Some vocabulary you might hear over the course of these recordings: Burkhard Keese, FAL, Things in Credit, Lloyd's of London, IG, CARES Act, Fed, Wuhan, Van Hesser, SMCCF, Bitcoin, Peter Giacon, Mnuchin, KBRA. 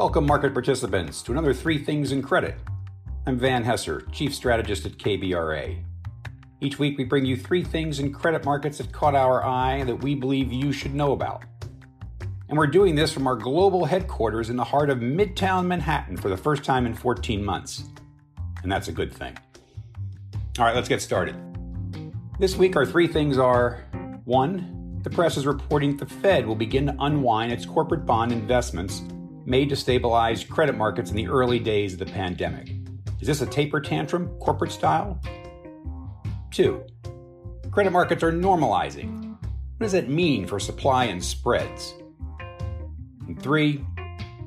Welcome, market participants, to another 3 Things in Credit. I'm Van Hesser, Chief Strategist at KBRA. Each week we bring you 3 things in credit markets that caught our eye that we believe you should know about. And we're doing this from our global headquarters in the heart of Midtown Manhattan for the first time in 14 months. And that's a good thing. All right, let's get started. This week our 3 things are: 1. The press is reporting the Fed will begin to unwind its corporate bond investments made to stabilize credit markets in the early days of the pandemic. Is this a taper tantrum, corporate style? 2. Credit markets are normalizing. What does that mean for supply and spreads? And 3.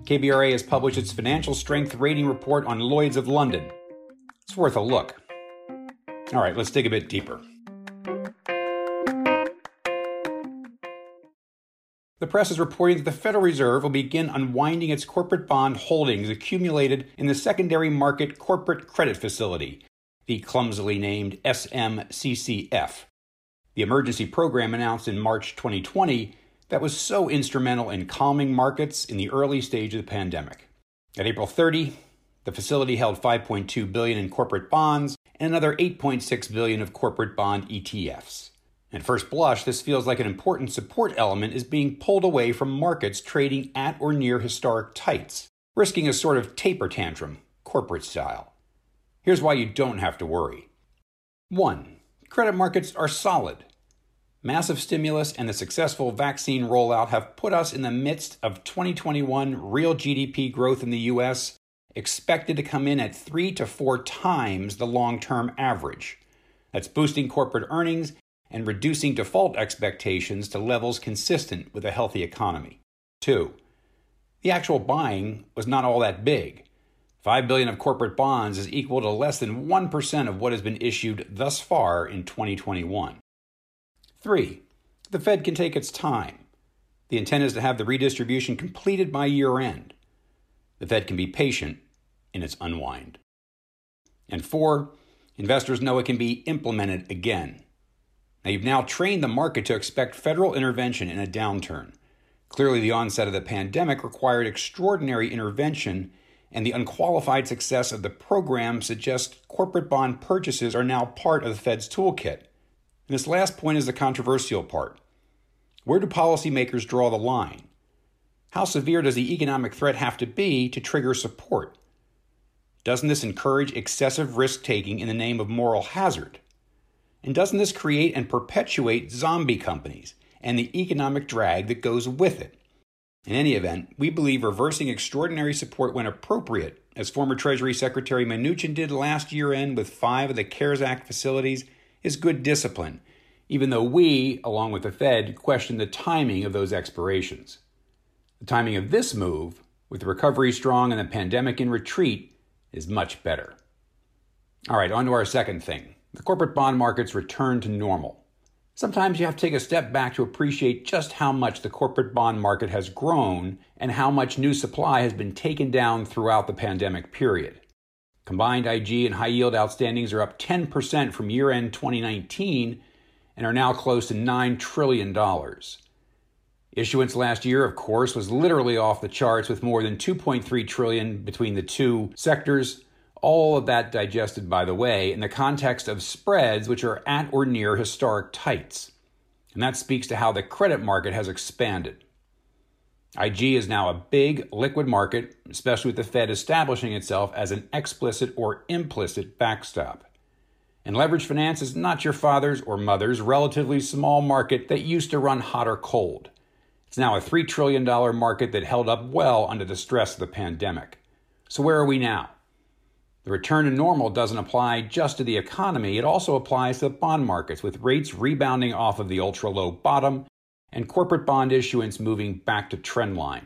KBRA has published its financial strength rating report on Lloyd's of London. It's worth a look. All right, let's dig a bit deeper. The press is reporting that the Federal Reserve will begin unwinding its corporate bond holdings accumulated in the Secondary Market Corporate Credit Facility, the clumsily named SMCCF, the emergency program announced in March 2020 that was so instrumental in calming markets in the early stage of the pandemic. At April 30, the facility held $5.2 billion in corporate bonds and another $8.6 billion of corporate bond ETFs. At first blush, this feels like an important support element is being pulled away from markets trading at or near historic tights, risking a sort of taper tantrum, corporate style. Here's why you don't have to worry. 1. Credit markets are solid. Massive stimulus and the successful vaccine rollout have put us in the midst of 2021 real GDP growth in the U.S. expected to come in at 3 to 4 times the long-term average. That's boosting corporate earnings and reducing default expectations to levels consistent with a healthy economy. 2. The actual buying was not all that big. $5 billion of corporate bonds is equal to less than 1% of what has been issued thus far in 2021. 3. The Fed can take its time. The intent is to have the redistribution completed by year-end. The Fed can be patient in its unwind. And 4. Investors know it can be implemented again. Now, you've now trained the market to expect federal intervention in a downturn. Clearly, the onset of the pandemic required extraordinary intervention, and the unqualified success of the program suggests corporate bond purchases are now part of the Fed's toolkit. And this last point is the controversial part. Where do policymakers draw the line? How severe does the economic threat have to be to trigger support? Doesn't this encourage excessive risk-taking in the name of moral hazard? And doesn't this create and perpetuate zombie companies and the economic drag that goes with it? In any event, we believe reversing extraordinary support when appropriate, as former Treasury Secretary Mnuchin did last year-end with 5 of the CARES Act facilities, is good discipline, even though we, along with the Fed, question the timing of those expirations. The timing of this move, with the recovery strong and the pandemic in retreat, is much better. All right, on to our second thing. The corporate bond markets return to normal. Sometimes you have to take a step back to appreciate just how much the corporate bond market has grown and how much new supply has been taken down throughout the pandemic period. Combined IG and high-yield outstandings are up 10% from year-end 2019 and are now close to $9 trillion. Issuance last year, of course, was literally off the charts with more than $2.3 trillion between the two sectors. All of that digested, by the way, in the context of spreads which are at or near historic tights. And that speaks to how the credit market has expanded. IG is now a big, liquid market, especially with the Fed establishing itself as an explicit or implicit backstop. And leveraged finance is not your father's or mother's relatively small market that used to run hot or cold. It's now a $3 trillion market that held up well under the stress of the pandemic. So where are we now? The return to normal doesn't apply just to the economy, it also applies to the bond markets, with rates rebounding off of the ultra-low bottom and corporate bond issuance moving back to trendline.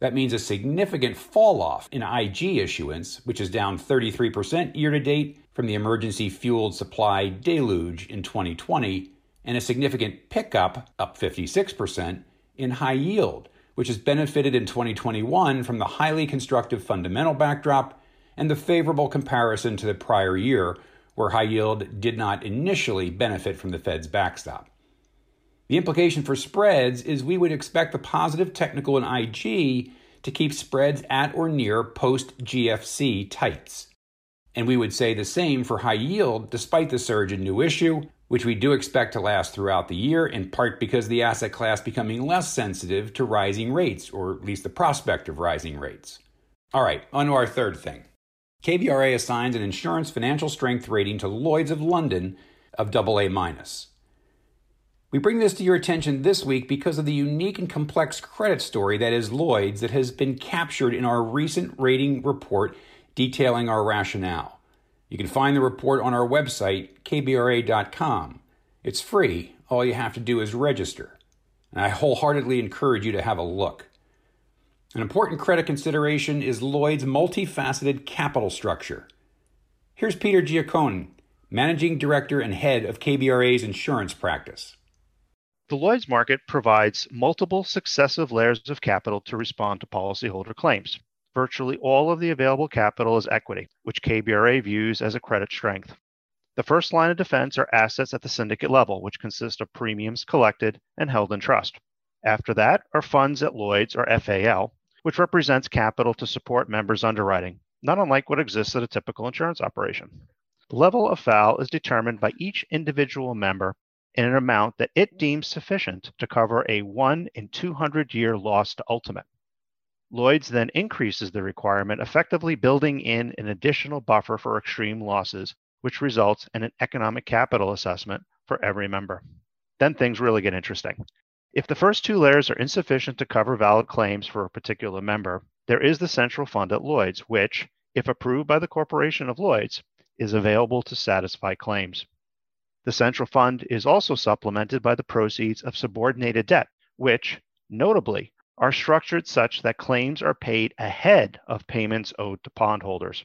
That means a significant fall-off in IG issuance, which is down 33% year-to-date from the emergency-fueled supply deluge in 2020, and a significant pickup, up 56%, in high yield, which has benefited in 2021 from the highly constructive fundamental backdrop and the favorable comparison to the prior year, where high yield did not initially benefit from the Fed's backstop. The implication for spreads is we would expect the positive technical in IG to keep spreads at or near post-GFC tights. And we would say the same for high yield, despite the surge in new issue, which we do expect to last throughout the year, in part because the asset class becoming less sensitive to rising rates, or at least the prospect of rising rates. All right, on to our third thing. KBRA assigns an insurance financial strength rating to Lloyd's of London of AA-. We bring this to your attention this week because of the unique and complex credit story that is Lloyd's that has been captured in our recent rating report detailing our rationale. You can find the report on our website, kbra.com. It's free. All you have to do is register. And I wholeheartedly encourage you to have a look. An important credit consideration is Lloyd's multifaceted capital structure. Here's Peter Giacon, Managing Director and Head of KBRA's Insurance Practice. The Lloyd's market provides multiple successive layers of capital to respond to policyholder claims. Virtually all of the available capital is equity, which KBRA views as a credit strength. The first line of defense are assets at the syndicate level, which consist of premiums collected and held in trust. After that are funds at Lloyd's, or FAL, which represents capital to support members' underwriting, not unlike what exists at a typical insurance operation. The level of FAL is determined by each individual member in an amount that it deems sufficient to cover a 1 in 200-year loss to ultimate. Lloyd's then increases the requirement, effectively building in an additional buffer for extreme losses, which results in an economic capital assessment for every member. Then things really get interesting. If the first two layers are insufficient to cover valid claims for a particular member, there is the central fund at Lloyd's, which, if approved by the Corporation of Lloyd's, is available to satisfy claims. The central fund is also supplemented by the proceeds of subordinated debt, which, notably, are structured such that claims are paid ahead of payments owed to bondholders.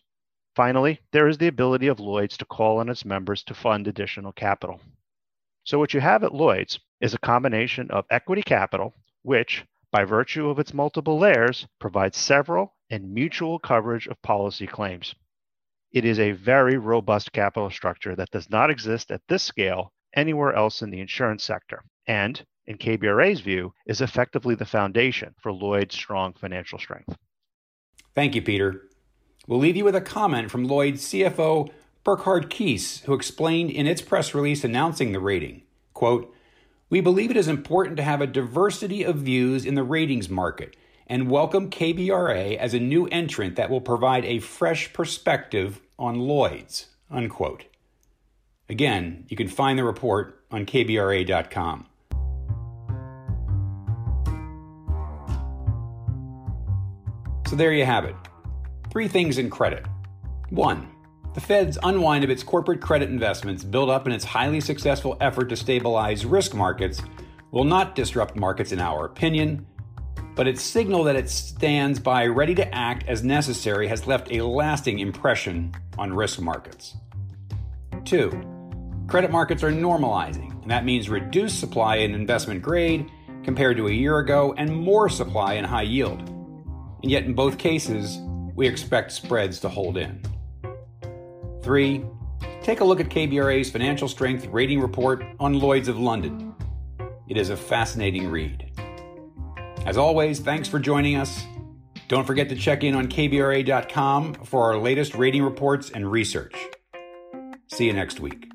Finally, there is the ability of Lloyd's to call on its members to fund additional capital. So what you have at Lloyd's is a combination of equity capital, which, by virtue of its multiple layers, provides several and mutual coverage of policy claims. It is a very robust capital structure that does not exist at this scale anywhere else in the insurance sector, and, in KBRA's view, is effectively the foundation for Lloyd's strong financial strength. Thank you, Peter. We'll leave you with a comment from Lloyd's CFO, Burkhard Keese, who explained in its press release announcing the rating, quote, "We believe it is important to have a diversity of views in the ratings market and welcome KBRA as a new entrant that will provide a fresh perspective on Lloyd's," unquote. Again, you can find the report on kbra.com. So there you have it. Three things in credit. 1. The Fed's unwind of its corporate credit investments built up in its highly successful effort to stabilize risk markets will not disrupt markets in our opinion, but its signal that it stands by ready to act as necessary has left a lasting impression on risk markets. 2. Credit markets are normalizing, and that means reduced supply in investment grade compared to a year ago and more supply in high yield. And yet in both cases, we expect spreads to hold in. 3. Take a look at KBRA's Financial Strength Rating Report on Lloyd's of London. It is a fascinating read. As always, thanks for joining us. Don't forget to check in on KBRA.com for our latest rating reports and research. See you next week.